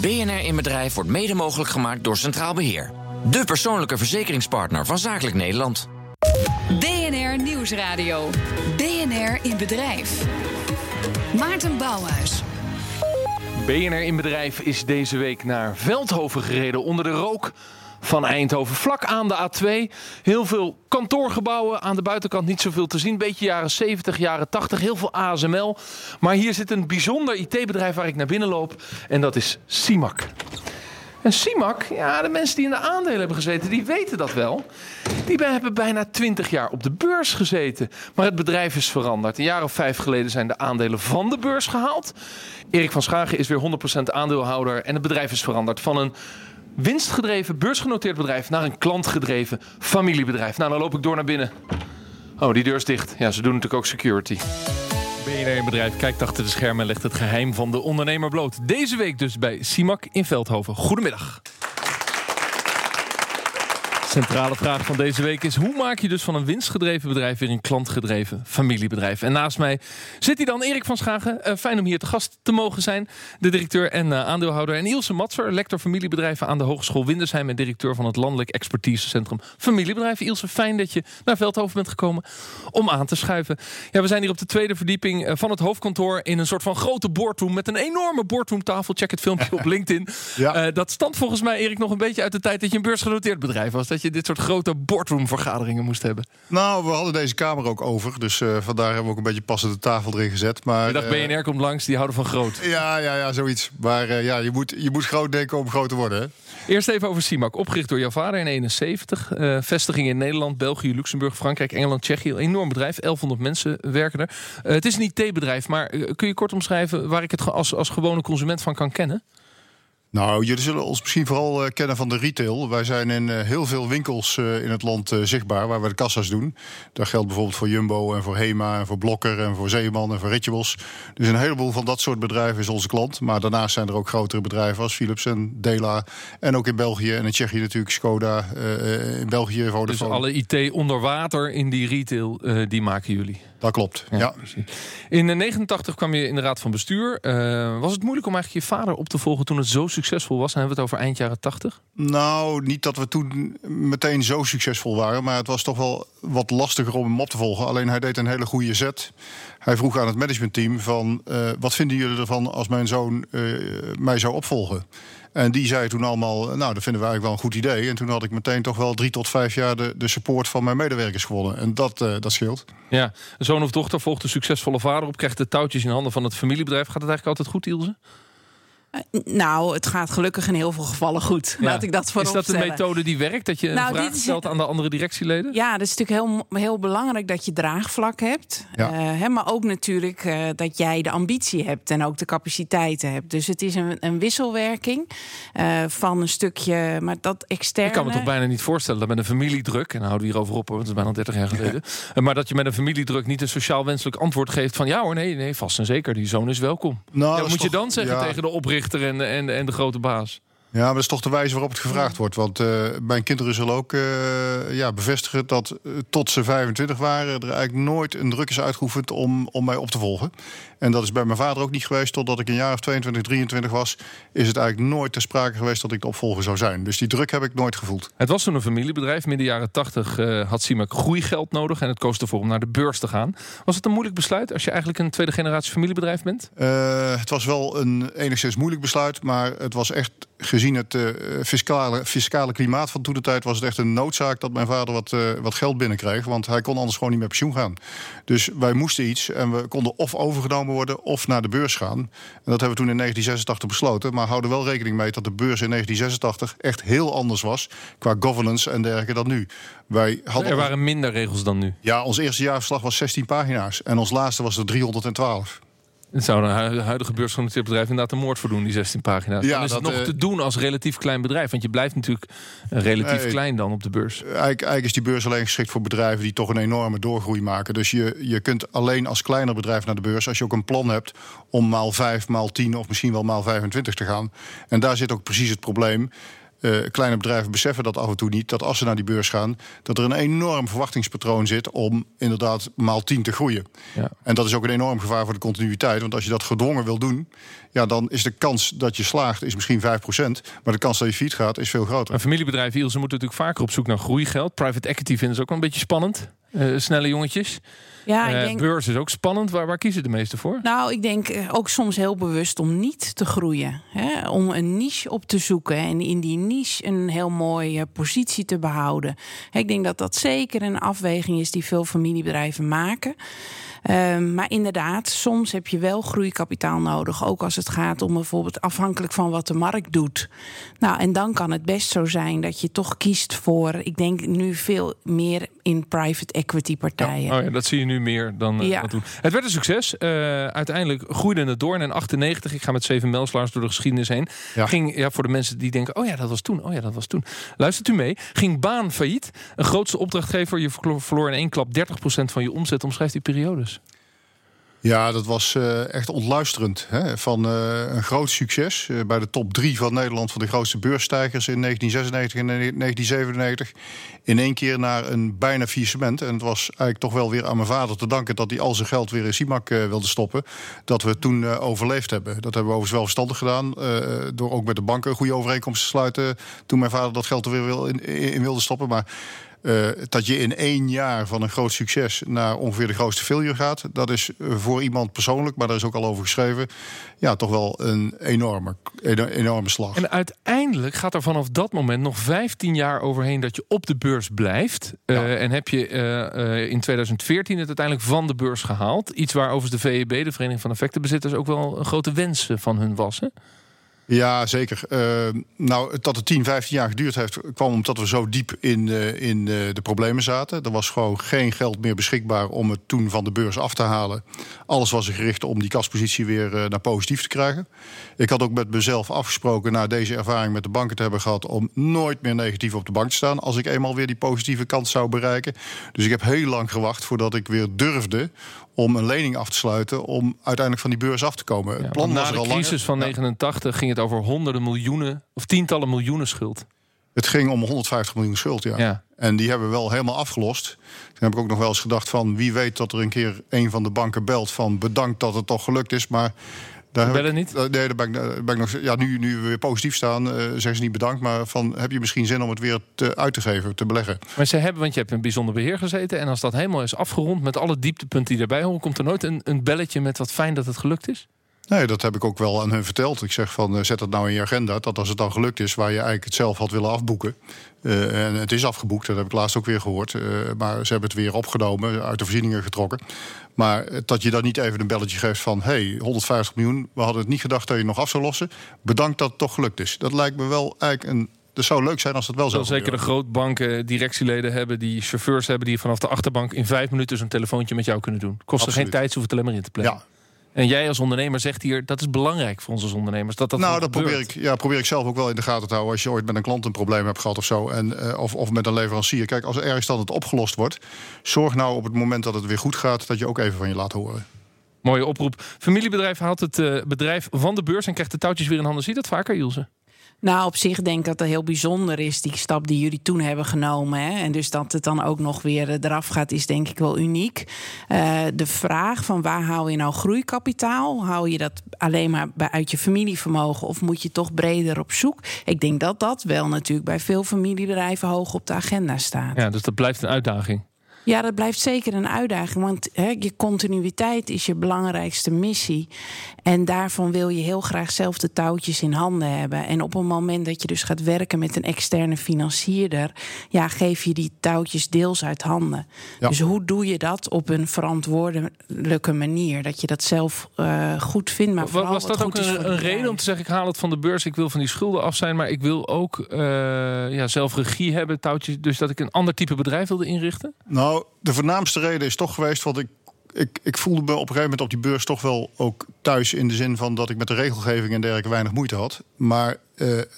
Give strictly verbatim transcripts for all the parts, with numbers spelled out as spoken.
B N R in Bedrijf wordt mede mogelijk gemaakt door Centraal Beheer. De persoonlijke verzekeringspartner van Zakelijk Nederland. B N R Nieuwsradio. B N R in Bedrijf. Maarten Bouwhuis. B N R in Bedrijf is deze week naar Veldhoven gereden onder de rook van Eindhoven. Vlak aan de A twee. Heel veel kantoorgebouwen. Aan de buitenkant niet zoveel te zien. Beetje jaren zeventig, jaren tachtig. Heel veel A S M L. Maar hier zit een bijzonder I T-bedrijf waar ik naar binnen loop. En dat is Simac. En Simac, ja, de mensen die in de aandelen hebben gezeten, die weten dat wel. Die hebben bijna twintig jaar op de beurs gezeten. Maar het bedrijf is veranderd. Een jaar of vijf geleden zijn de aandelen van de beurs gehaald. Erik van Schagen is weer honderd procent aandeelhouder. En het bedrijf is veranderd van een winstgedreven, beursgenoteerd bedrijf naar een klantgedreven familiebedrijf. Nou, dan loop ik door naar binnen. Oh, die deur is dicht. Ja, ze doen natuurlijk ook security. B N R in Bedrijf kijkt achter de schermen en legt het geheim van de ondernemer bloot. Deze week dus bij Simac in Veldhoven. Goedemiddag. Centrale vraag van deze week is: hoe maak je dus van een winstgedreven bedrijf weer een klantgedreven familiebedrijf? En naast mij zit hij dan, Erik van Schagen. Uh, fijn om hier te gast te mogen zijn. De directeur en uh, aandeelhouder. En Ilse Matser, lector familiebedrijven aan de Hogeschool Windesheim en directeur van het Landelijk Expertisecentrum Familiebedrijven. Ilse, fijn dat je naar Veldhoven bent gekomen om aan te schuiven. Ja, we zijn hier op de tweede verdieping van het hoofdkantoor in een soort van grote boardroom met een enorme boardroomtafel. Check het filmpje op LinkedIn. Ja. Uh, dat stamt volgens mij, Erik, nog een beetje uit de tijd dat je een beursgenoteerd bedrijf was. Dat je dit soort grote boardroomvergaderingen moest hebben. Nou, we hadden deze kamer ook over. Dus uh, vandaar hebben we ook een beetje passende tafel erin gezet. Maar, je dacht, B N R uh, komt langs, die houden van groot. Ja, ja, ja, zoiets. Maar uh, ja, je, moet, je moet groot denken om groot te worden. Hè? Eerst even over Simac. Opgericht door jouw vader in eenenzeventig. Uh, vestiging in Nederland, België, Luxemburg, Frankrijk, Engeland, Tsjechië. Een enorm bedrijf. elfhonderd mensen werken er. Uh, het is een I T-bedrijf, maar uh, kun je kort omschrijven waar ik het als, als gewone consument van kan kennen? Nou, jullie zullen ons misschien vooral uh, kennen van de retail. Wij zijn in uh, heel veel winkels uh, in het land uh, zichtbaar, waar we de kassa's doen. Dat geldt bijvoorbeeld voor Jumbo en voor Hema en voor Blokker en voor Zeeman en voor Rituals. Dus een heleboel van dat soort bedrijven is onze klant. Maar daarnaast zijn er ook grotere bedrijven als Philips en Dela. En ook in België en in Tsjechië natuurlijk Skoda, uh, in België Vodafone. Dus alle I T onder water in die retail, uh, die maken jullie? Dat klopt, ja. ja. In negentachtig kwam je in de raad van bestuur. Uh, was het moeilijk om eigenlijk je vader op te volgen toen het zo succesvol was? Dan hebben we het over eind jaren tachtig? Nou, niet dat we toen meteen zo succesvol waren, maar het was toch wel wat lastiger om hem op te volgen. Alleen hij deed een hele goede zet. Hij vroeg aan het managementteam van Uh, wat vinden jullie ervan als mijn zoon uh, mij zou opvolgen? En die zei toen allemaal, nou, dat vinden we eigenlijk wel een goed idee. En toen had ik meteen toch wel drie tot vijf jaar de, de support van mijn medewerkers gewonnen. En dat, uh, dat scheelt. Ja, zoon of dochter volgt een succesvolle vader op, krijgt de touwtjes in handen van het familiebedrijf. Gaat het eigenlijk altijd goed, Ilse? Nou, het gaat gelukkig in heel veel gevallen goed. Ja. Laat ik dat voorop stellen. Is dat een methode die werkt? Dat je een nou, vraag stelt aan de andere directieleden? Ja, dat is natuurlijk heel, heel belangrijk dat je draagvlak hebt. Ja. Uh, hè, maar ook natuurlijk uh, dat jij de ambitie hebt en ook de capaciteiten hebt. Dus het is een, een wisselwerking uh, van een stukje, maar dat externe. Ik kan me toch bijna niet voorstellen dat met een familiedruk, en dan houden we hierover op, want het is bijna dertig jaar geleden. Maar dat je met een familiedruk niet een sociaal wenselijk antwoord geeft van ja hoor, nee, nee, vast en zeker, die zoon is welkom. Nou, ja, dat moet toch je dan zeggen ja tegen de oprichter En, en, en de grote baas. Ja, maar dat is toch de wijze waarop het gevraagd wordt. Want uh, mijn kinderen zullen ook uh, ja, bevestigen dat uh, tot ze vijfentwintig waren er eigenlijk nooit een druk is uitgeoefend om, om mij op te volgen. En dat is bij mijn vader ook niet geweest. Totdat ik een jaar of tweeëntwintig, drieëntwintig was, is het eigenlijk nooit ter sprake geweest dat ik de opvolger zou zijn. Dus die druk heb ik nooit gevoeld. Het was toen een familiebedrijf. Midden jaren tachtig uh, had Simac groeigeld nodig en het koos ervoor om naar de beurs te gaan. Was het een moeilijk besluit als je eigenlijk een tweede generatie familiebedrijf bent? Uh, het was wel een enigszins moeilijk besluit, maar het was echt gezien het uh, fiscale, fiscale klimaat van toen de tijd was het echt een noodzaak dat mijn vader wat, uh, wat geld binnenkreeg. Want hij kon anders gewoon niet met pensioen gaan. Dus wij moesten iets en we konden of overgenomen worden of naar de beurs gaan. En dat hebben we toen in negentien zesentachtig besloten. Maar hou er wel rekening mee dat de beurs in negentien zesentachtig echt heel anders was qua governance en dergelijke dan nu. Wij hadden er waren ons minder regels dan nu. Ja, ons eerste jaarverslag was zestien pagina's en ons laatste was er driehonderdtwaalf. Het zou een huidige beursgenoteerd bedrijf inderdaad een moord voor doen, die zestien pagina's. Ja, dan is dat, het nog uh, te doen als relatief klein bedrijf. Want je blijft natuurlijk relatief uh, klein dan op de beurs. Eigenlijk, eigenlijk is die beurs alleen geschikt voor bedrijven die toch een enorme doorgroei maken. Dus je, je kunt alleen als kleiner bedrijf naar de beurs als je ook een plan hebt om maal vijf, maal tien of misschien wel maal vijfentwintig te gaan. En daar zit ook precies het probleem. Uh, kleine bedrijven beseffen dat af en toe niet, dat als ze naar die beurs gaan, dat er een enorm verwachtingspatroon zit om inderdaad maal tien te groeien. Ja. En dat is ook een enorm gevaar voor de continuïteit, want als je dat gedwongen wil doen, ja, dan is de kans dat je slaagt is misschien vijf procent, maar de kans dat je failliet gaat is veel groter. En familiebedrijven, Ilse, moeten natuurlijk vaker op zoek naar groeigeld. Private equity vinden ze ook wel een beetje spannend. Uh, snelle jongetjes. Ja, ik denk... uh, beurs is ook spannend. Waar, waar kiezen de meesten voor? Nou, ik denk ook soms heel bewust om niet te groeien. Hè? Om een niche op te zoeken en in die niche een heel mooie positie te behouden. Ik denk dat dat zeker een afweging is die veel familiebedrijven maken. Uh, maar inderdaad, soms heb je wel groeikapitaal nodig. Ook als het gaat om bijvoorbeeld afhankelijk van wat de markt doet. Nou, en dan kan het best zo zijn dat je toch kiest voor, ik denk nu veel meer in private equity partijen. Ja, oh ja, dat zie je nu meer dan uh, ja. toen. Het werd een succes. Uh, uiteindelijk groeide het door. En in achtennegentig, ik ga met zeven mijlslaars door de geschiedenis heen. Ja. Ging, ja, voor de mensen die denken, oh ja, dat was toen. Oh ja, dat was toen. Luistert u mee. Ging Baan failliet. Een grootste opdrachtgever. Je verloor in één klap dertig procent van je omzet. Omschrijft die periodes. Ja, dat was uh, echt ontluisterend. Hè? Van uh, een groot succes uh, bij de top drie van Nederland, van de grootste beursstijgers in negentien zesennegentig en negentien zevenennegentig... in één keer naar een bijna faillissement. En het was eigenlijk toch wel weer aan mijn vader te danken dat hij al zijn geld weer in Simac uh, wilde stoppen, dat we toen uh, overleefd hebben. Dat hebben we overigens wel verstandig gedaan, Uh, door ook met de banken een goede overeenkomst te sluiten, toen mijn vader dat geld er weer wil in, in wilde stoppen. Maar Uh, dat je in één jaar van een groot succes naar ongeveer de grootste failure gaat, dat is voor iemand persoonlijk, maar daar is ook al over geschreven, ja, toch wel een enorme, enorme slag. En uiteindelijk gaat er vanaf dat moment nog vijftien jaar overheen dat je op de beurs blijft. Uh, ja. En heb je uh, uh, in tweeduizend veertien het uiteindelijk van de beurs gehaald. Iets waar overigens de V E B, de Vereniging van Effectenbezitters, ook wel een grote wens van hun was, hè? Ja, zeker. Uh, nou, dat het tien, vijftien jaar geduurd heeft, kwam omdat we zo diep in, uh, in uh, de problemen zaten. Er was gewoon geen geld meer beschikbaar om het toen van de beurs af te halen. Alles was er gericht om die kaspositie weer uh, naar positief te krijgen. Ik had ook met mezelf afgesproken, na deze ervaring met de banken te hebben gehad, om nooit meer negatief op de bank te staan als ik eenmaal weer die positieve kant zou bereiken. Dus ik heb heel lang gewacht voordat ik weer durfde om een lening af te sluiten om uiteindelijk van die beurs af te komen. Ja, het plan was er al langer. Na de crisis van negenentachtig ging het over honderden miljoenen of tientallen miljoenen schuld. Het ging om honderdvijftig miljoen schuld, ja. ja. En die hebben we wel helemaal afgelost. Toen heb ik ook nog wel eens gedacht van, wie weet dat er een keer een van de banken belt van bedankt dat het toch gelukt is, maar daar bellen niet? Ik, nee, daar ben ik, daar ben ik nog, ja, nu, nu we weer positief staan, uh, zeggen ze niet bedankt, maar van, heb je misschien zin om het weer te, uit te geven, te beleggen? Maar ze hebben, want je hebt een bijzonder beheer gezeten, en als dat helemaal is afgerond met alle dieptepunten die daarbij horen, komt er nooit een, een belletje met wat fijn dat het gelukt is? Nee, dat heb ik ook wel aan hun verteld. Ik zeg van, uh, zet dat nou in je agenda, dat als het dan gelukt is waar je eigenlijk het zelf had willen afboeken. Uh, en het is afgeboekt, dat heb ik laatst ook weer gehoord. Uh, maar ze hebben het weer opgenomen, uit de voorzieningen getrokken. Maar dat je dan niet even een belletje geeft van, hey, honderdvijftig miljoen, we hadden het niet gedacht dat je nog af zou lossen. Bedankt dat het toch gelukt is. Dat lijkt me wel eigenlijk een, dat zou leuk zijn als dat wel zo is. Zeker de grootbanken directieleden hebben, die chauffeurs hebben, die vanaf de achterbank in vijf minuten zo'n telefoontje met jou kunnen doen. Kost Absoluut. er geen tijd, ze hoeven het alleen maar in te plannen. Ja. En jij als ondernemer zegt hier, dat is belangrijk voor ons als ondernemers. Dat dat nou, dat probeer ik, ja, probeer ik zelf ook wel in de gaten te houden. Als je ooit met een klant een probleem hebt gehad of zo, en, uh, of, of met een leverancier. Kijk, als ergens dan het opgelost wordt, zorg nou op het moment dat het weer goed gaat, dat je ook even van je laat horen. Mooie oproep. Familiebedrijf haalt het uh, bedrijf van de beurs en krijgt de touwtjes weer in handen. Zie je dat vaker, Ilse? Nou, op zich denk ik dat dat heel bijzonder is, die stap die jullie toen hebben genomen. Hè? En dus dat het dan ook nog weer eraf gaat, is denk ik wel uniek. Uh, de vraag van waar hou je nou groeikapitaal? Hou je dat alleen maar uit je familievermogen of moet je toch breder op zoek? Ik denk dat dat wel natuurlijk bij veel familiebedrijven hoog op de agenda staat. Ja, dus dat blijft een uitdaging. Ja, dat blijft zeker een uitdaging. Want hè, je continuïteit is je belangrijkste missie. En daarvan wil je heel graag zelf de touwtjes in handen hebben. En op het moment dat je dus gaat werken met een externe financierder, ja, geef je die touwtjes deels uit handen. Ja. Dus hoe doe je dat op een verantwoordelijke manier? Dat je dat zelf uh, goed vindt. Maar vooral was dat wat ook goed een, is voor een reden om te zeggen, ik haal het van de beurs, ik wil van die schulden af zijn, maar ik wil ook uh, ja, zelf regie hebben, touwtjes. Dus dat ik een ander type bedrijf wilde inrichten? Nou, de voornaamste reden is toch geweest, want ik, ik, ik voelde me op een gegeven moment op die beurs toch wel ook thuis, in de zin van dat ik met de regelgeving en dergelijke weinig moeite had. Maar uh,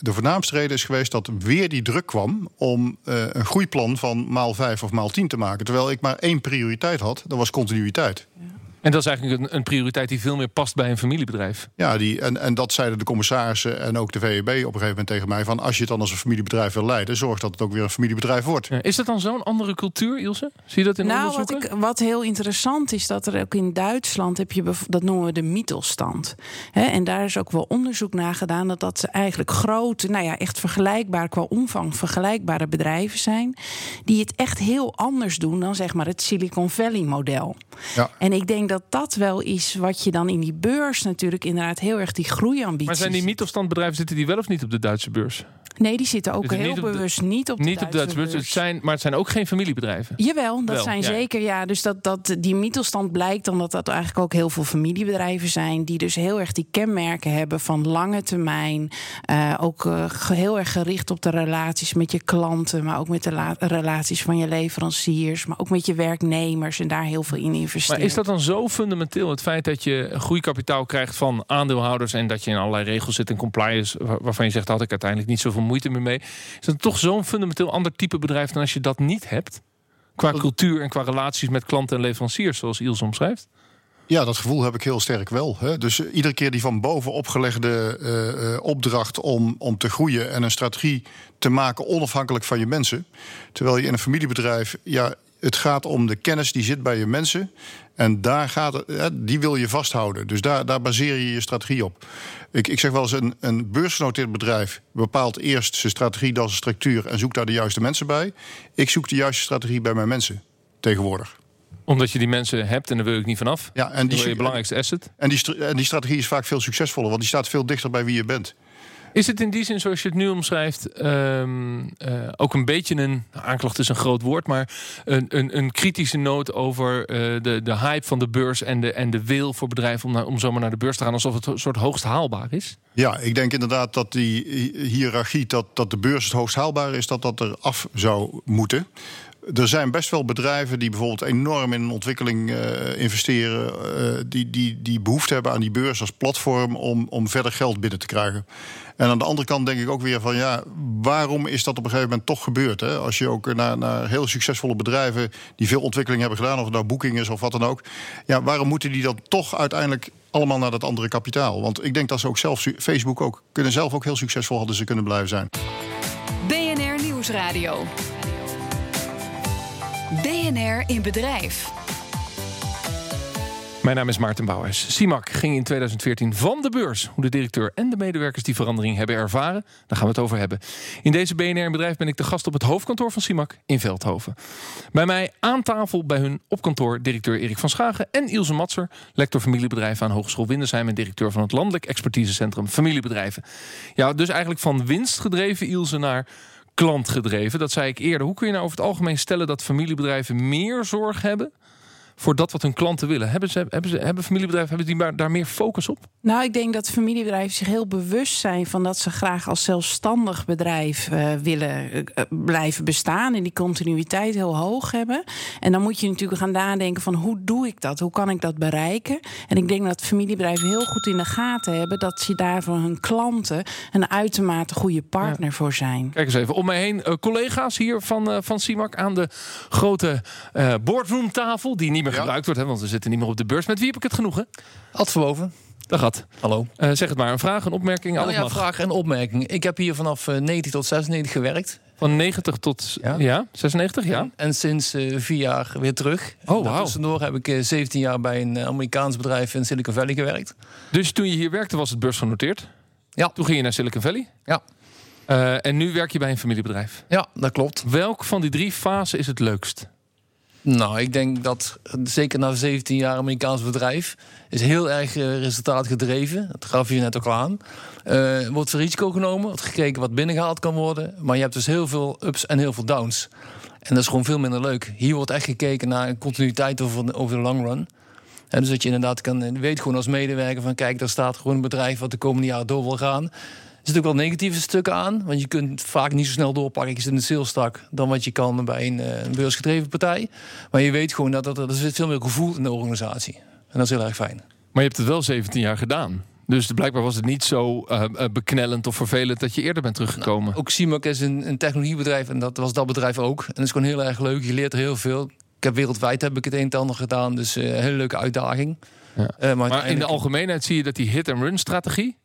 de voornaamste reden is geweest dat weer die druk kwam om uh, een groeiplan van maal vijf of maal tien te maken. Terwijl ik maar één prioriteit had, dat was continuïteit. Ja. En dat is eigenlijk een, een prioriteit die veel meer past bij een familiebedrijf. Ja, die, en, en dat zeiden de commissarissen en ook de V E B op een gegeven moment tegen mij, van als je het dan als een familiebedrijf wil leiden, zorg dat het ook weer een familiebedrijf wordt. Ja, is dat dan zo'n andere cultuur, Ilse? Zie je dat in nou, onderzoeken? Wat, ik, wat heel interessant is, dat er ook in Duitsland heb je, dat noemen we de Mittelstand. He, en daar is ook wel onderzoek naar gedaan dat dat eigenlijk grote, nou ja, echt vergelijkbaar qua omvang vergelijkbare bedrijven zijn, die het echt heel anders doen dan zeg maar het Silicon Valley model. Ja. En ik denk dat dat wel is wat je dan in die beurs natuurlijk inderdaad heel erg die groeiambities. Maar zijn die Mittelstandbedrijven, zitten die wel of niet op de Duitse beurs? Nee, die zitten ook dus heel niet bewust de, niet op de niet Duitse, op Duitse beurs. beurs. Het zijn, maar het zijn ook geen familiebedrijven. Jawel, dat wel, zijn ja. zeker. Ja, dus dat, dat die Mittelstand blijkt dan dat dat eigenlijk ook heel veel familiebedrijven zijn die dus heel erg die kenmerken hebben van lange termijn. Uh, ook uh, heel erg gericht op de relaties met je klanten, maar ook met de la- relaties van je leveranciers, maar ook met je werknemers en daar heel veel in investeren. Maar is dat dan zo fundamenteel, het feit dat je groeikapitaal krijgt van aandeelhouders en dat je in allerlei regels zit en compliance, waarvan je zegt, had ik uiteindelijk niet zoveel moeite meer mee. Is dat toch zo'n fundamenteel ander type bedrijf dan als je dat niet hebt? Qua cultuur en qua relaties met klanten en leveranciers, zoals Ilse omschrijft? Ja, dat gevoel heb ik heel sterk wel. Hè. Dus iedere keer die van boven opgelegde uh, opdracht om, om te groeien en een strategie te maken onafhankelijk van je mensen. Terwijl je in een familiebedrijf, ja, het gaat om de kennis die zit bij je mensen. En daar gaat het, hè, die wil je vasthouden. Dus daar, daar baseer je je strategie op. Ik, ik zeg wel eens, een, een beursgenoteerd bedrijf bepaalt eerst zijn strategie, dan zijn structuur en zoekt daar de juiste mensen bij. Ik zoek de juiste strategie bij mijn mensen tegenwoordig. Omdat je die mensen hebt en daar wil ik niet vanaf. Ja, en die is je belangrijkste asset. En die, en die strategie is vaak veel succesvoller, want die staat veel dichter bij wie je bent. Is het in die zin, zoals je het nu omschrijft, um, uh, ook een beetje een, aanklacht is een groot woord, maar een, een, een kritische noot over uh, de, de hype van de beurs en de, en de wil voor bedrijven om, na, om zomaar naar de beurs te gaan, alsof het een soort hoogst haalbaar is? Ja, ik denk inderdaad dat die hiërarchie, dat, dat de beurs het hoogst haalbaar is, dat dat er af zou moeten. Er zijn best wel bedrijven die bijvoorbeeld enorm in een ontwikkeling uh, investeren. Uh, die, die, die behoefte hebben aan die beurs als platform om, om verder geld binnen te krijgen. En aan de andere kant denk ik ook weer van, ja, waarom is dat op een gegeven moment toch gebeurd? Hè? Als je ook naar, naar heel succesvolle bedrijven die veel ontwikkeling hebben gedaan, of het nou Booking is of wat dan ook. Ja, waarom moeten die dan toch uiteindelijk allemaal naar dat andere kapitaal? Want ik denk dat ze ook zelf, Facebook ook, kunnen zelf ook heel succesvol hadden ze kunnen blijven zijn. B N R Nieuwsradio. B N R in Bedrijf. Mijn naam is Maarten Bouwhuis. Simac ging in tweeduizend veertien van de beurs. Hoe de directeur en de medewerkers die verandering hebben ervaren, daar gaan we het over hebben. In deze B N R in Bedrijf ben ik de gast op het hoofdkantoor van Simac in Veldhoven. Bij mij aan tafel bij hun op kantoor directeur Erik van Schagen en Ilse Matser, lector familiebedrijven aan Hogeschool Windesheim en directeur van het Landelijk Expertisecentrum Familiebedrijven. Ja, dus eigenlijk van winst gedreven, Ilse, naar klantgedreven, dat zei ik eerder. Hoe kun je nou over het algemeen stellen dat familiebedrijven meer zorg hebben voor dat wat hun klanten willen? Hebben, ze, hebben, ze, hebben familiebedrijven hebben die daar meer focus op? Nou, ik denk dat familiebedrijven zich heel bewust zijn van dat ze graag als zelfstandig bedrijf uh, willen uh, blijven bestaan en die continuïteit heel hoog hebben. En dan moet je natuurlijk gaan nadenken van hoe doe ik dat? Hoe kan ik dat bereiken? En ik denk dat familiebedrijven heel goed in de gaten hebben dat ze daar voor hun klanten een uitermate goede partner ja. voor zijn. Kijk eens even om mij heen. Uh, collega's hier van, uh, van Simac aan de grote uh, boardroomtafel die niet meer gebruikt wordt, hè, want we zitten niet meer op de beurs. Met wie heb ik het genoegen? Ad van Boven. Dag Ad. Hallo. Uh, zeg het maar. Een vraag, een opmerking? Nou, alles ja, mag. Vraag en opmerking. Ik heb hier vanaf uh, negentig tot zesennegentig gewerkt. Van negentig tot ja. Ja, zesennegentig, ja. En, en sinds uh, vier jaar weer terug. Oh, wauw. Tussendoor heb ik uh, zeventien jaar bij een Amerikaans bedrijf in Silicon Valley gewerkt. Dus toen je hier werkte was het beursgenoteerd? Ja. Toen ging je naar Silicon Valley? Ja. Uh, en nu werk je bij een familiebedrijf? Ja, dat klopt. Welk van die drie fasen is het leukst? Nou, ik denk dat zeker na zeventien jaar Amerikaans bedrijf is heel erg uh, resultaatgedreven. Dat gaf je net ook al aan. Uh, wordt voor risico genomen, wordt gekeken wat binnengehaald kan worden. Maar je hebt dus heel veel ups en heel veel downs. En dat is gewoon veel minder leuk. Hier wordt echt gekeken naar een continuïteit over de, over de long run. En dus dat je inderdaad kan, weet gewoon als medewerker van kijk, daar staat gewoon een bedrijf wat de komende jaren door wil gaan. Er zitten ook wel negatieve stukken aan, want je kunt vaak niet zo snel doorpakken. Je zit in de salestak dan wat je kan bij een, een beursgedreven partij. Maar je weet gewoon dat, dat er zit veel meer gevoel in de organisatie. En dat is heel erg fijn. Maar je hebt het wel zeventien jaar gedaan. Dus blijkbaar was het niet zo uh, beknellend of vervelend dat je eerder bent teruggekomen. Nou, ook Simac is een, een technologiebedrijf en dat was dat bedrijf ook. En dat is gewoon heel erg leuk. Je leert er heel veel. Ik heb wereldwijd heb ik het een en ander gedaan. Dus een uh, hele leuke uitdaging. Ja. Uh, maar uiteindelijk... in de algemeenheid zie je dat die hit-and-run strategie...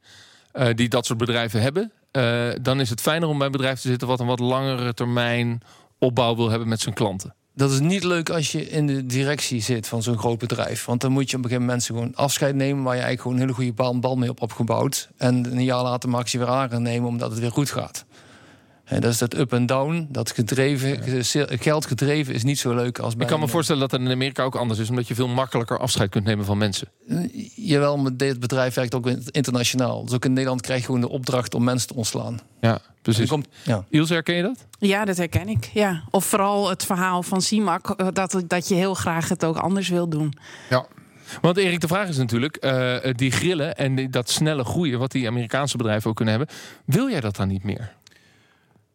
Uh, die dat soort bedrijven hebben... Uh, dan is het fijner om bij een bedrijf te zitten... wat een wat langere termijn opbouw wil hebben met zijn klanten. Dat is niet leuk als je in de directie zit van zo'n groot bedrijf. Want dan moet je op een gegeven moment gewoon afscheid nemen... waar je eigenlijk gewoon een hele goede band mee op opgebouwd. En een jaar later mag je weer aan gaan nemen omdat het weer goed gaat. En dat is dat up en down, dat gedreven, ja. Geld gedreven is niet zo leuk als bij... Ik kan me voorstellen dat dat in Amerika ook anders is... omdat je veel makkelijker afscheid kunt nemen van mensen. Jawel, maar dit bedrijf werkt ook internationaal. Dus ook in Nederland krijg je gewoon de opdracht om mensen te ontslaan. Ja, precies. Komt, ja. Ilse, herken je dat? Ja, dat herken ik. Ja. Of vooral het verhaal van Simac... dat, dat je heel graag het ook anders wil doen. Ja. Want Erik, de vraag is natuurlijk... Uh, die grillen en die, dat snelle groeien... wat die Amerikaanse bedrijven ook kunnen hebben... wil jij dat dan niet meer?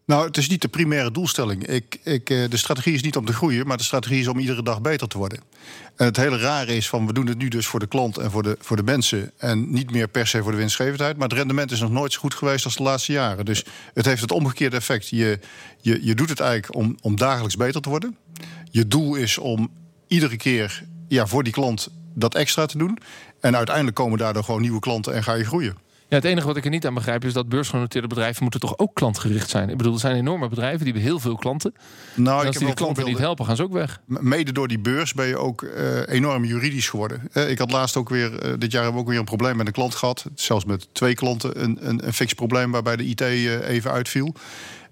Nou, het is niet de primaire doelstelling. Ik, ik, de strategie is niet om te groeien, maar de strategie is om iedere dag beter te worden. En het hele rare is van, we doen het nu dus voor de klant en voor de, voor de mensen... en niet meer per se voor de winstgevendheid. Maar het rendement is nog nooit zo goed geweest als de laatste jaren. Dus het heeft het omgekeerde effect. Je, je, je doet het eigenlijk om, om dagelijks beter te worden. Je doel is om iedere keer ja, voor die klant dat extra te doen. En uiteindelijk komen daardoor gewoon nieuwe klanten en ga je groeien. Ja, het enige wat ik er niet aan begrijp is dat beursgenoteerde bedrijven... moeten toch ook klantgericht zijn? Ik bedoel, er zijn enorme bedrijven, die hebben heel veel klanten. Nou, en als die de klanten niet helpen, gaan ze ook weg. Mede door die beurs ben je ook uh, enorm juridisch geworden. Eh, ik had laatst ook weer, uh, dit jaar hebben we ook weer een probleem met een klant gehad. Zelfs met twee klanten een, een, een fix probleem waarbij de I T uh, even uitviel.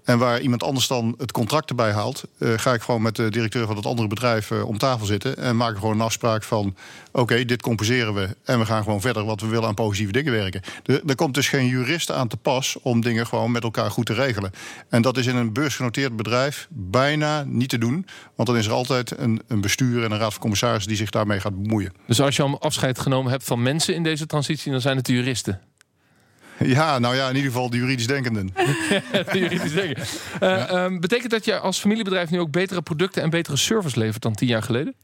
En waar iemand anders dan het contract erbij haalt... Uh, ga ik gewoon met de directeur van dat andere bedrijf uh, om tafel zitten... en maken gewoon een afspraak van... oké, okay, dit compenseren we en we gaan gewoon verder... wat we willen aan positieve dingen werken. Er, er komt dus geen jurist aan te pas... om dingen gewoon met elkaar goed te regelen. En dat is in een beursgenoteerd bedrijf bijna niet te doen. Want dan is er altijd een, een bestuur en een raad van commissarissen... die zich daarmee gaat bemoeien. Dus als je al afscheid genomen hebt van mensen in deze transitie... dan zijn het de juristen? Ja, nou ja, in ieder geval de juridisch denkenden. de juridisch denken. uh, ja. um, betekent dat je als familiebedrijf nu ook betere producten en betere service levert dan tien jaar geleden?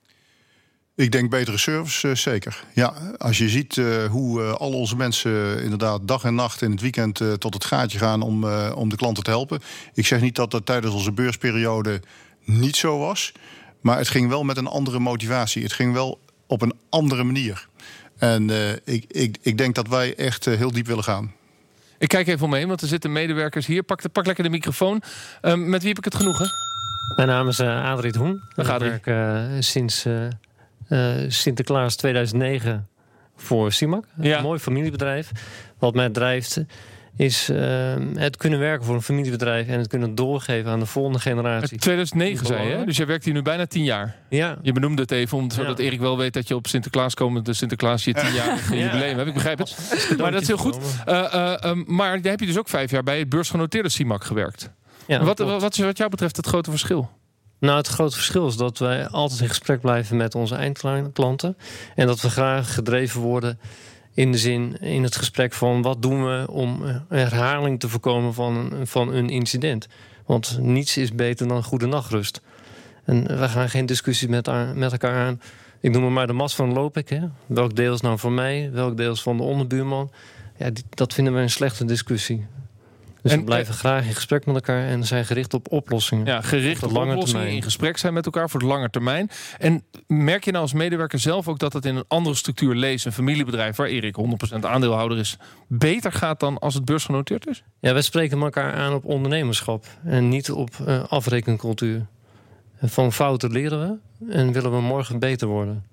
Ik denk betere service, uh, zeker. Ja, als je ziet uh, hoe uh, al onze mensen uh, inderdaad dag en nacht in het weekend uh, tot het gaatje gaan om, uh, om de klanten te helpen. Ik zeg niet dat dat tijdens onze beursperiode niet zo was. Maar het ging wel met een andere motivatie. Het ging wel op een andere manier. En uh, ik, ik, ik denk dat wij echt uh, heel diep willen gaan. Ik kijk even omheen, want er zitten medewerkers hier. Pak, de, pak lekker de microfoon. Uh, met wie heb ik het genoegen? Mijn naam is uh, Adriet Hoen. Dag, Adrie. Ik werk uh, sinds uh, uh, Sinterklaas tweeduizend negen voor Simac. Ja. Een mooi familiebedrijf. Wat mij drijft is uh, het kunnen werken voor een familiebedrijf... en het kunnen doorgeven aan de volgende generatie. tweeduizend negen zei je, dus jij werkt hier nu bijna tien jaar. Ja. Je benoemde het even, omdat ja. Erik wel weet dat je op Sinterklaas komende Sinterklaas je tien jaar ja. jubileum hebt. Ik begrijp het. Bedankt, maar dat is heel goed. Uh, uh, uh, maar daar heb je dus ook vijf jaar bij het beursgenoteerde Simac gewerkt. Ja, wat, wat, wat is wat jou betreft het grote verschil? Nou, het grote verschil is dat wij altijd in gesprek blijven met onze eindklanten... en dat we graag gedreven worden... In de zin, in het gesprek van wat doen we om herhaling te voorkomen van, van een incident. Want niets is beter dan goede nachtrust. En we gaan geen discussies met, met elkaar aan. Ik noem maar de mast van loop ik. Hè? Welk deel is nou van mij? Welk deel is van de onderbuurman? Ja, die, dat vinden we een slechte discussie. Dus en, we blijven en, graag in gesprek met elkaar en zijn gericht op oplossingen. Ja, gericht op oplossingen, in gesprek zijn met elkaar voor de lange termijn. En merk je nou als medewerker zelf ook dat het in een andere structuur lees... een familiebedrijf waar Erik honderd procent aandeelhouder is... beter gaat dan als het beursgenoteerd is? Ja, wij spreken elkaar aan op ondernemerschap en niet op uh, afrekencultuur. Van fouten leren we en willen we morgen beter worden.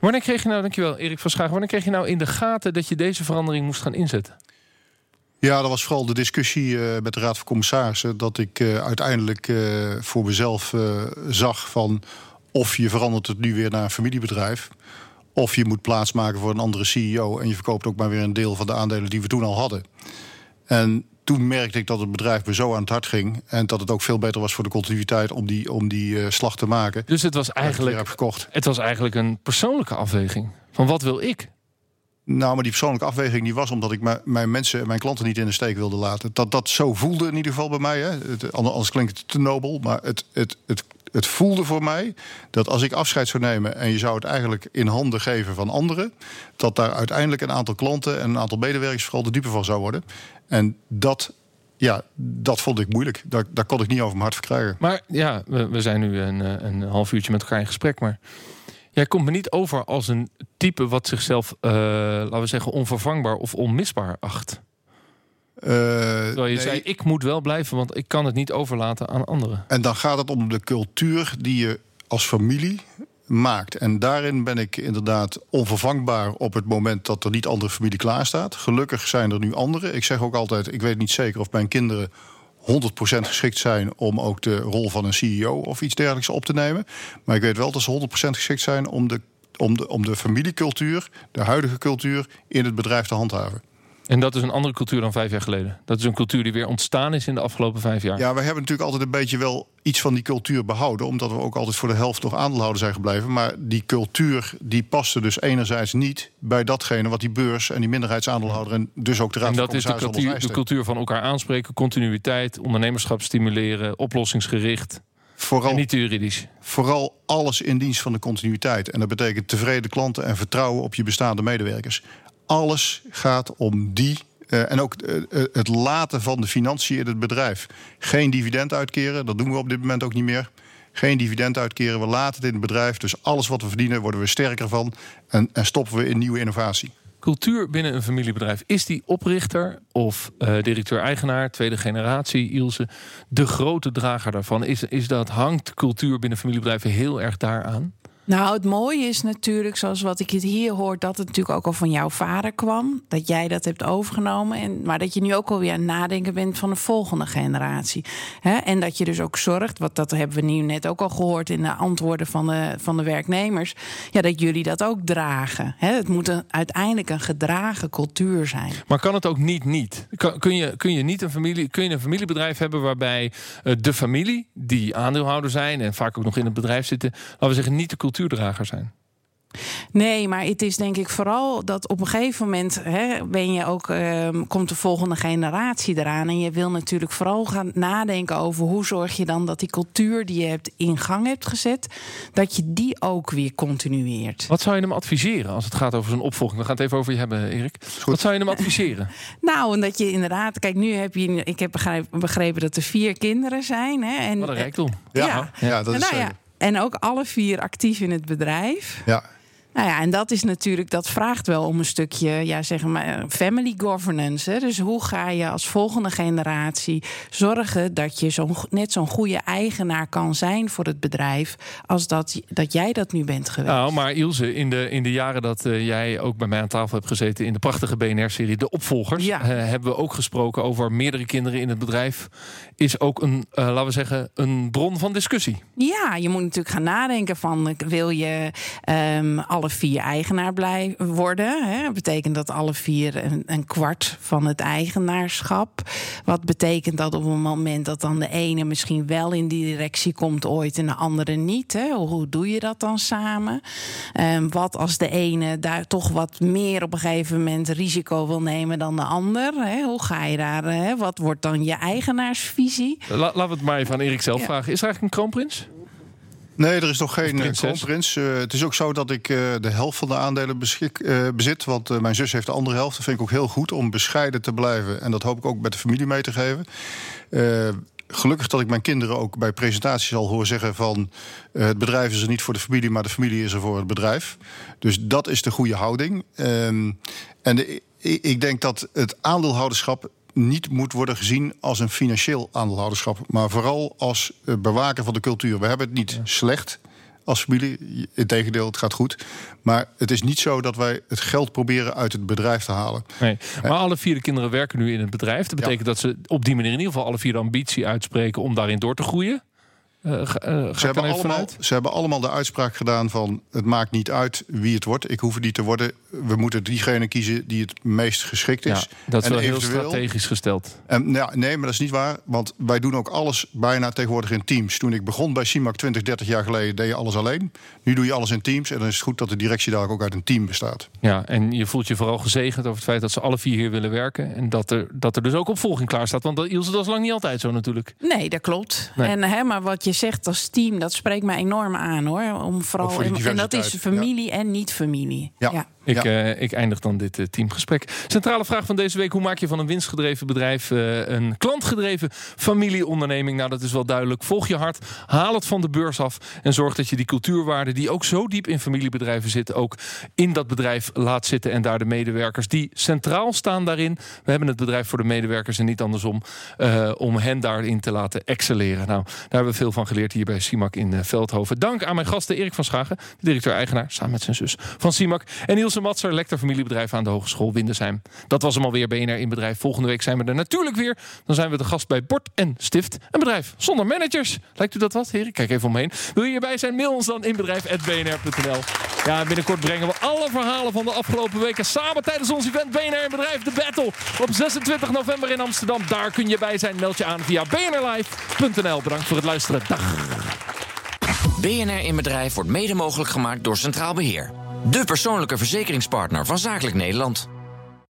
Wanneer kreeg je nou, dankjewel Erik van Schagen... wanneer kreeg je nou in de gaten dat je deze verandering moest gaan inzetten? Ja, dat was vooral de discussie uh, met de Raad van Commissarissen... dat ik uh, uiteindelijk uh, voor mezelf uh, zag van... of je verandert het nu weer naar een familiebedrijf... of je moet plaatsmaken voor een andere C E O... en je verkoopt ook maar weer een deel van de aandelen die we toen al hadden. En toen merkte ik dat het bedrijf me zo aan het hart ging... en dat het ook veel beter was voor de continuïteit om die, om die uh, slag te maken. Dus het was eigenlijk, heb gekocht. Het was eigenlijk een persoonlijke afweging van wat wil ik? Nou, maar die persoonlijke afweging die was... omdat ik mijn mensen en mijn klanten niet in de steek wilde laten. Dat dat zo voelde in ieder geval bij mij. Hè. Het, anders klinkt het te nobel. Maar het, het, het, het voelde voor mij dat als ik afscheid zou nemen... en je zou het eigenlijk in handen geven van anderen... dat daar uiteindelijk een aantal klanten en een aantal medewerkers... vooral de dupe van zou worden. En dat ja, dat vond ik moeilijk. Daar, daar kon ik niet over mijn hart verkrijgen. Maar ja, we, we zijn nu een, een half uurtje met elkaar in gesprek, maar... Jij komt me niet over als een type wat zichzelf, uh, laten we zeggen, onvervangbaar of onmisbaar acht. Uh, Terwijl je nee. zei, ik moet wel blijven, want ik kan het niet overlaten aan anderen. En dan gaat het om de cultuur die je als familie maakt. En daarin ben ik inderdaad onvervangbaar op het moment dat er niet andere familie klaarstaat. Gelukkig zijn er nu anderen. Ik zeg ook altijd, ik weet niet zeker of mijn kinderen honderd procent geschikt zijn om ook de rol van een C E O of iets dergelijks op te nemen. Maar ik weet wel dat ze honderd procent geschikt zijn om de, om de, om de familiecultuur, de huidige cultuur, in het bedrijf te handhaven. En dat is een andere cultuur dan vijf jaar geleden? Dat is een cultuur die weer ontstaan is in de afgelopen vijf jaar? Ja, we hebben natuurlijk altijd een beetje wel iets van die cultuur behouden, omdat we ook altijd voor de helft nog aandeelhouder zijn gebleven. Maar die cultuur die paste dus enerzijds niet bij datgene wat die beurs en die minderheidsaandeelhouder en dus ook de raad van commissarissen. En dat is de cultuur, de cultuur van elkaar aanspreken, continuïteit, ondernemerschap stimuleren, oplossingsgericht. Vooral, en niet juridisch. Vooral alles in dienst van de continuïteit. En dat betekent tevreden klanten en vertrouwen op je bestaande medewerkers. Alles gaat om die. Uh, en ook uh, het laten van de financiën in het bedrijf. Geen dividend uitkeren, dat doen we op dit moment ook niet meer. Geen dividend uitkeren, we laten het in het bedrijf. Dus alles wat we verdienen, worden we sterker van. En, en stoppen we in nieuwe innovatie. Cultuur binnen een familiebedrijf. Is die oprichter of uh, directeur-eigenaar, tweede generatie, Ilse, de grote drager daarvan? Is, is dat, hangt cultuur binnen familiebedrijven heel erg daaraan? Nou, het mooie is natuurlijk, zoals wat ik hier hoor, dat het natuurlijk ook al van jouw vader kwam. Dat jij dat hebt overgenomen. En, maar dat je nu ook alweer aan het nadenken bent van de volgende generatie. He? En dat je dus ook zorgt, want dat hebben we nu net ook al gehoord in de antwoorden van de, van de werknemers. Ja, dat jullie dat ook dragen. He? Het moet een, uiteindelijk een gedragen cultuur zijn. Maar kan het ook niet niet? Kan, kun je, kun je niet een familie, kun je een familiebedrijf hebben waarbij uh, de familie, die aandeelhouder zijn en vaak ook nog in het bedrijf zitten, laten we zeggen, niet de cultuur cultuurdrager zijn? Nee, maar het is denk ik vooral dat op een gegeven moment hè, ben je ook, eh, komt de volgende generatie eraan. En je wil natuurlijk vooral gaan nadenken over hoe zorg je dan dat die cultuur die je hebt in gang hebt gezet, dat je die ook weer continueert. Wat zou je hem adviseren als het gaat over zo'n opvolging? We gaan het even over je hebben, Erik. Wat zou je hem adviseren? Nou, omdat je inderdaad, kijk, nu heb je, ik heb begrepen, begrepen dat er vier kinderen zijn. Hè, en, wat een rijkdom. Ja, ja. ja dat is nou, ja. En ook alle vier actief in het bedrijf. Ja. Nou ja, en dat is natuurlijk, dat vraagt wel om een stukje, ja, zeg maar, family governance. Hè? Dus hoe ga je als volgende generatie zorgen dat je zo'n, net zo'n goede eigenaar kan zijn voor het bedrijf als dat, dat jij dat nu bent geweest? Nou, maar Ilse, in de, in de jaren dat uh, jij ook bij mij aan tafel hebt gezeten in de prachtige B N R-serie De Opvolgers, ja. uh, hebben we ook gesproken over meerdere kinderen in het bedrijf. Is ook een, uh, laten we zeggen, een bron van discussie. Ja, je moet natuurlijk gaan nadenken van, wil je um, alle vier eigenaar blij worden. Hè? Dat betekent dat alle vier een, een kwart van het eigenaarschap. Wat betekent dat op het moment dat dan de ene misschien wel in die directie komt ooit en de andere niet? Hè? Hoe doe je dat dan samen? Um, wat als de ene daar toch wat meer op een gegeven moment risico wil nemen dan de ander? Hè? Hoe ga je daar? Hè? Wat wordt dan je eigenaarsvisie? La, laten we het maar even aan Erik zelf ja. vragen. Is er eigenlijk een kroonprins? Nee, er is nog geen kroonprins. Uh, het is ook zo dat ik uh, de helft van de aandelen beschik, uh, bezit. Want uh, mijn zus heeft de andere helft. Dat vind ik ook heel goed om bescheiden te blijven. En dat hoop ik ook met de familie mee te geven. Uh, gelukkig dat ik mijn kinderen ook bij presentaties al hoor zeggen van, Uh, het bedrijf is er niet voor de familie, maar de familie is er voor het bedrijf. Dus dat is de goede houding. Uh, en de, ik denk dat het aandeelhouderschap niet moet worden gezien als een financieel aandeelhouderschap, maar vooral als bewaker van de cultuur. We hebben het niet ja. slecht als familie. Integendeel, het gaat goed. Maar het is niet zo dat wij het geld proberen uit het bedrijf te halen. Nee, maar alle vier de kinderen werken nu in het bedrijf. Dat betekent ja. dat ze op die manier in ieder geval alle vier de ambitie uitspreken om daarin door te groeien. Uh, uh, ze, hebben allemaal, ze hebben allemaal de uitspraak gedaan van, het maakt niet uit wie het wordt. Ik hoef het niet te worden. We moeten diegene kiezen die het meest geschikt is. Ja, dat is en wel heel strategisch gesteld. En, nou, nee, maar dat is niet waar. Want wij doen ook alles bijna tegenwoordig in teams. Toen ik begon bij Simac twintig, dertig jaar geleden, deed je alles alleen. Nu doe je alles in teams. En dan is het goed dat de directie daar ook uit een team bestaat. Ja, en je voelt je vooral gezegend over het feit dat ze alle vier hier willen werken. En dat er, dat er dus ook opvolging klaar staat. Want Ilse, dat is lang niet altijd zo natuurlijk. Nee, dat klopt. Nee. En, hè, maar wat je zegt als team, dat spreekt mij enorm aan, hoor. Om vooral, en dat is familie ja. en niet-familie. Ja. Ja. Ik, uh, ik eindig dan dit uh, teamgesprek. Centrale vraag van deze week. Hoe maak je van een winstgedreven bedrijf uh, een klantgedreven familieonderneming? Nou, dat is wel duidelijk. Volg je hart, haal het van de beurs af en zorg dat je die cultuurwaarden die ook zo diep in familiebedrijven zitten, ook in dat bedrijf laat zitten en daar de medewerkers die centraal staan daarin. We hebben het bedrijf voor de medewerkers en niet andersom. Uh, om hen daarin te laten excelleren. Nou, daar hebben we veel van geleerd hier bij Simac in uh, Veldhoven. Dank aan mijn gasten Erik van Schagen, de directeur-eigenaar, samen met zijn zus van Simac, en Ilse Matser, lector familiebedrijf aan de Hogeschool Windesheim. Dat was hem alweer, B N R in Bedrijf. Volgende week zijn we er natuurlijk weer. Dan zijn we de gast bij Bord en Stift. Een bedrijf zonder managers. Lijkt u dat wat, heren? Kijk even omheen. Wil je hierbij zijn? Mail ons dan inbedrijf at b n r punt n l. Ja, binnenkort brengen we alle verhalen van de afgelopen weken samen tijdens ons event B N R in Bedrijf, de Battle, op zesentwintig november in Amsterdam. Daar kun je bij zijn. Meld je aan via b n r life punt n l. Bedankt voor het luisteren. Dag. B N R in Bedrijf wordt mede mogelijk gemaakt door Centraal Beheer. De persoonlijke verzekeringspartner van Zakelijk Nederland.